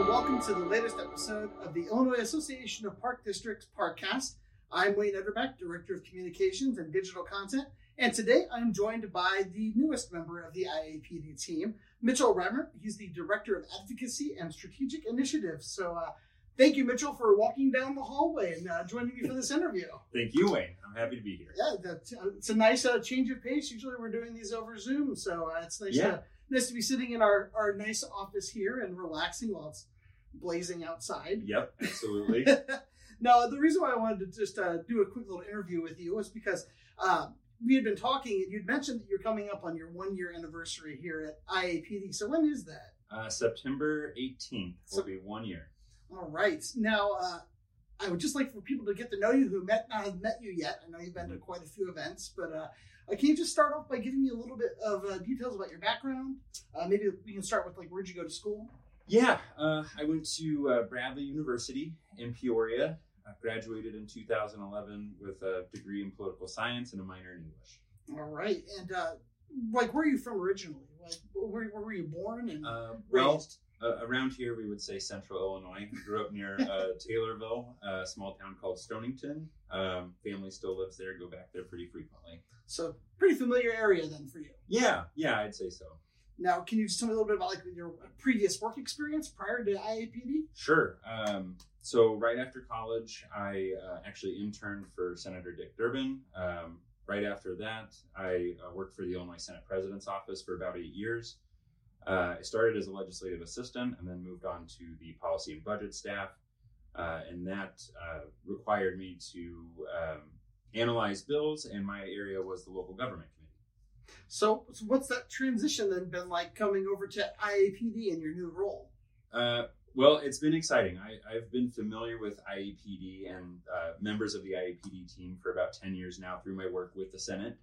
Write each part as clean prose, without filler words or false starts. and welcome to the latest episode of the Illinois Association of Park Districts Parkcast. I'm Wayne Utterback, Director of Communications and Digital Content, and today I'm joined by the newest member of the IAPD team, Mitchell Remmert. He's the Director of Advocacy and Strategic Initiatives. So thank you, Mitchell, for walking down the hallway and joining me for this interview. Thank you, Wayne. I'm happy to be here. Yeah, it's a nice change of pace. Usually we're doing these over Zoom, so it's nice to be sitting in our nice office here and relaxing while it's blazing outside. Yep, absolutely. Now, the reason why I wanted to just do a quick little interview with you was because we had been talking and you'd mentioned that you're coming up on your 1 year anniversary here at IAPD. So when is that? September 18th will be 1 year. All right. Now, I would just like for people to get to know you who might not have met you yet. I know you've been to quite a few events, but can you just start off by giving me a little bit of details about your background? Maybe we can start with, like, where'd you go to school? Yeah, I went to Bradley University in Peoria. I graduated in 2011 with a degree in political science and a minor in English. All right. And, where are you from originally? Like, where were you born and raised? Around here, we would say central Illinois. We grew up near Taylorville, a small town called Stonington. Family still lives there, go back there pretty frequently. So pretty familiar area then for you. Yeah, I'd say so. Now, can you just tell me a little bit about your previous work experience prior to IAPD? Sure. So right after college, I actually interned for Senator Dick Durbin. Right after that, I worked for the Illinois Senate President's Office for about 8 years. I started as a legislative assistant and then moved on to the policy and budget staff, and that required me to analyze bills, and my area was the local government committee. So what's that transition then been like coming over to IAPD in your new role? Well, it's been exciting. I've been familiar with IAPD and members of the IAPD team for about 10 years now through my work with the Senate.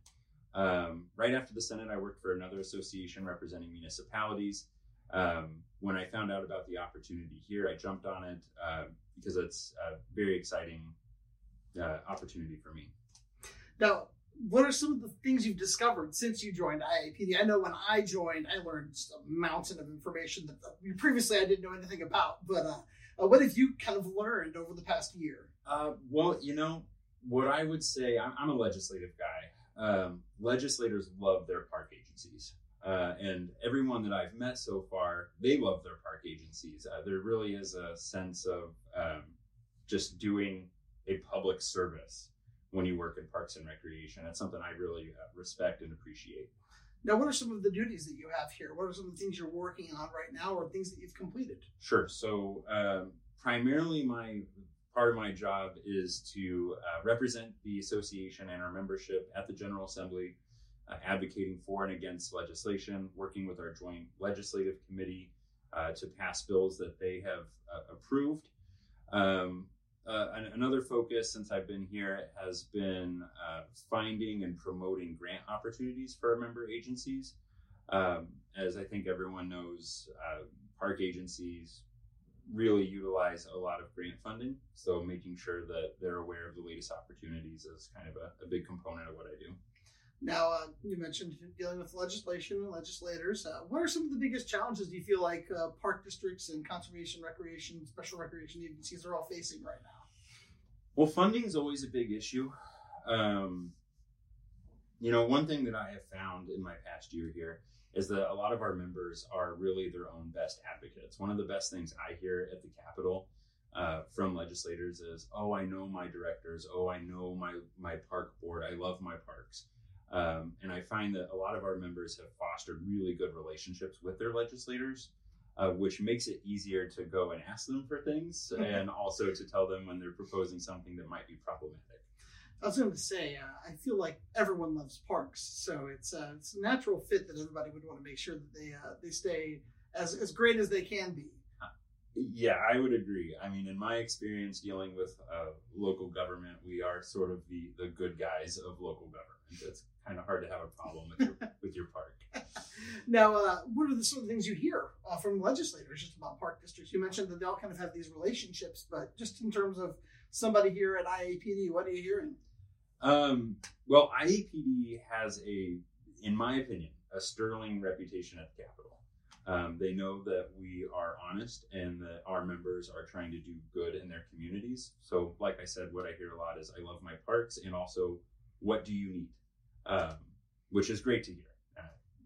Right after the Senate, I worked for another association representing municipalities. When I found out about the opportunity here, I jumped on it because it's a very exciting opportunity for me. Now, what are some of the things you've discovered since you joined IAPD? I know when I joined, I learned a mountain of information that previously I didn't know anything about. But what have you kind of learned over the past year? Well, what I would say, I'm a legislative guy. Legislators love their park agencies, and everyone that I've met so far, they love their park agencies. There really is a sense of just doing a public service when you work in parks and recreation. That's something I really respect and appreciate. Now, what are some of the duties that you have here? What are some of the things you're working on right now or things that you've completed? Sure. So primarily part of my job is to represent the association and our membership at the General Assembly, advocating for and against legislation, working with our joint legislative committee to pass bills that they have approved. Another focus since I've been here has been finding and promoting grant opportunities for our member agencies. As I think everyone knows, park agencies really utilize a lot of grant funding. So making sure that they're aware of the latest opportunities is kind of a big component of what I do. Now, you mentioned dealing with legislation and legislators. What are some of the biggest challenges do you feel like park districts and conservation, recreation, special recreation agencies are all facing right now? Well, funding is always a big issue. One thing that I have found in my past year here is that a lot of our members are really their own best advocates. One of the best things I hear at the Capitol from legislators is, oh, I know my directors. Oh, I know my park board. I love my parks. And I find that a lot of our members have fostered really good relationships with their legislators, which makes it easier to go and ask them for things and also to tell them when they're proposing something that might be problematic. I was going to say, I feel like everyone loves parks, so it's a natural fit that everybody would want to make sure that they stay as great as they can be. Yeah, I would agree. I mean, in my experience dealing with local government, we are sort of the good guys of local government. It's kind of hard to have a problem with your park. Now, what are the sort of things you hear from legislators just about park districts? You mentioned that they all kind of have these relationships, but just in terms of somebody here at IAPD, what are you hearing? Well, IAPD has in my opinion, a sterling reputation at the Capitol. They know that we are honest and that our members are trying to do good in their communities. So like I said, what I hear a lot is, I love my parks, and also, what do you need? Which is great to hear.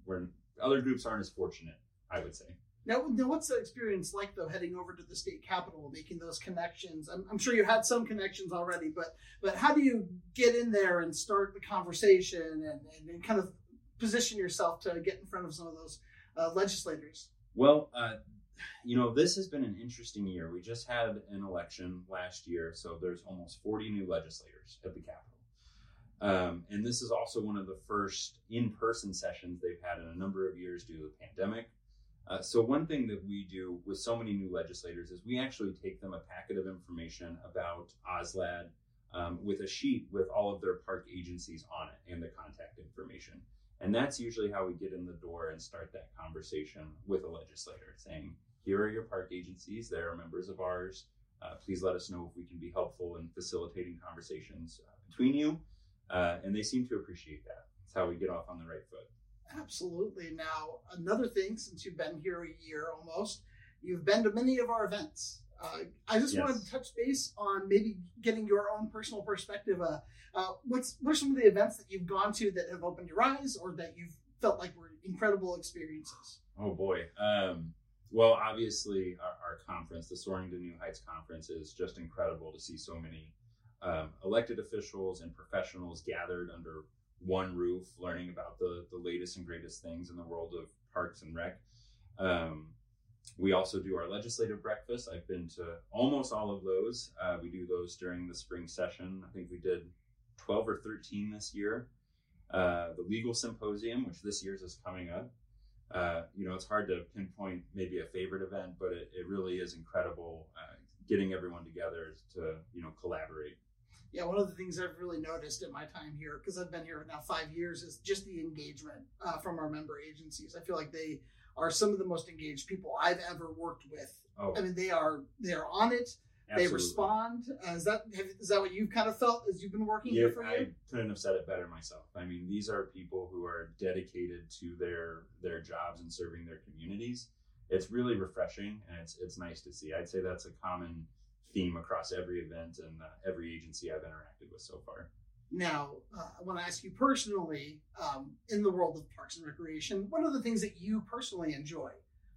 When other groups aren't as fortunate, I would say. Now, what's the experience like, though, heading over to the state capitol, making those connections? I'm sure you had some connections already, but how do you get in there and start the conversation and kind of position yourself to get in front of some of those legislators? Well, this has been an interesting year. We just had an election last year, so there's almost 40 new legislators at the Capitol. And this is also one of the first in-person sessions they've had in a number of years due to the pandemic. So one thing that we do with so many new legislators is we actually take them a packet of information about OSLAD with a sheet with all of their park agencies on it and the contact information. And that's usually how we get in the door and start that conversation with a legislator, saying, here are your park agencies, they are members of ours. Please let us know if we can be helpful in facilitating conversations between you. And they seem to appreciate that. That's how we get off on the right foot. Absolutely. Now, another thing, since you've been here a year almost, you've been to many of our events. I just wanted to touch base on maybe getting your own personal perspective. What are some of the events that you've gone to that have opened your eyes or that you've felt like were incredible experiences? Oh, boy. Well, obviously, our conference, the Soaring to New Heights conference, is just incredible to see so many elected officials and professionals gathered under one roof, learning about the latest and greatest things in the world of parks and rec. We also do our legislative breakfast. I've been to almost all of those. We do those during the spring session. I think we did 12 or 13 this year. The legal symposium, which this year's is coming up. It's hard to pinpoint maybe a favorite event, but it really is incredible getting everyone together to, collaborate. Yeah, one of the things I've really noticed in my time here, because I've been here now 5 years, is just the engagement from our member agencies. I feel like they are some of the most engaged people I've ever worked with. Oh. I mean, they are on it. Absolutely. They respond. Is that what you've kind of felt as you've been working here for you? I couldn't have said it better myself. I mean, these are people who are dedicated to their jobs and serving their communities. It's really refreshing, and it's nice to see. I'd say that's a common theme across every event and every agency I've interacted with so far. Now, I want to ask you personally, in the world of parks and recreation, what are the things that you personally enjoy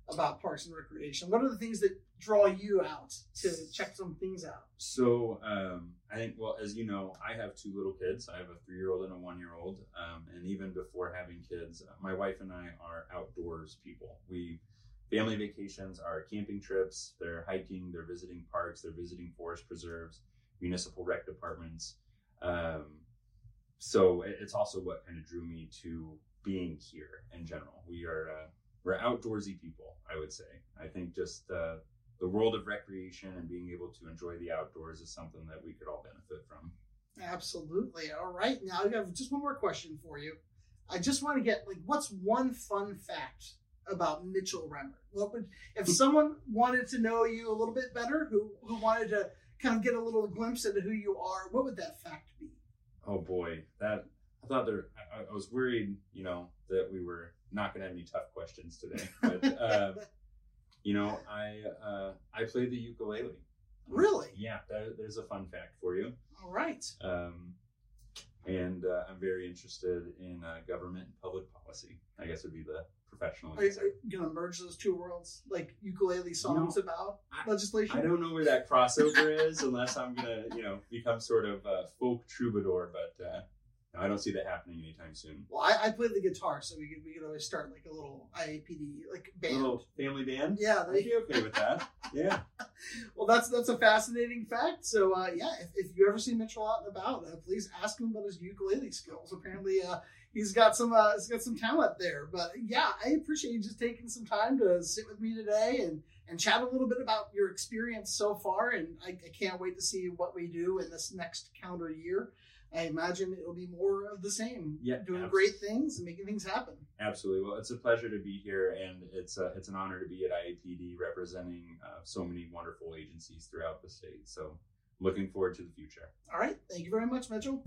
about parks and recreation? What are the things that draw you out to check some things out? So I think, as you know, I have two little kids. I have a 3-year-old and a 1-year-old. And even before having kids, my wife and I are outdoors people. Family vacations are camping trips, they're hiking, they're visiting parks, they're visiting forest preserves, municipal rec departments. So it's also what kind of drew me to being here in general. We're outdoorsy people, I would say. I think just the world of recreation and being able to enjoy the outdoors is something that we could all benefit from. Absolutely. All right. Now I have just one more question for you. I just want to get, what's one fun fact about Mitchell Remmert? If someone wanted to know you a little bit better, who wanted to kind of get a little glimpse into who you are, what would that fact be? Oh boy, I was worried, that we were not going to have any tough questions today. But I play the ukulele. Really? Yeah, there's a fun fact for you. All right. And I'm very interested in government and public policy, I guess would be the professional. Are you going to merge those two worlds? Like ukulele songs about legislation? I don't know where that crossover is unless I'm going to, become sort of a folk troubadour, but I don't see that happening anytime soon. Well, I play the guitar, so we could always start a little IAPD band. A little family band? Yeah. I'd be okay with that. Yeah. Well, that's a fascinating fact. So, if you ever see Mitchell out and about, please ask him about his ukulele skills. Apparently, he's got some talent there. But yeah, I appreciate you just taking some time to sit with me today and chat a little bit about your experience so far. And I can't wait to see what we do in this next calendar year. I imagine it'll be more of the same, doing great things and making things happen. Absolutely. Well, it's a pleasure to be here, and it's an honor to be at IAPD representing so many wonderful agencies throughout the state. So looking forward to the future. All right. Thank you very much, Mitchell.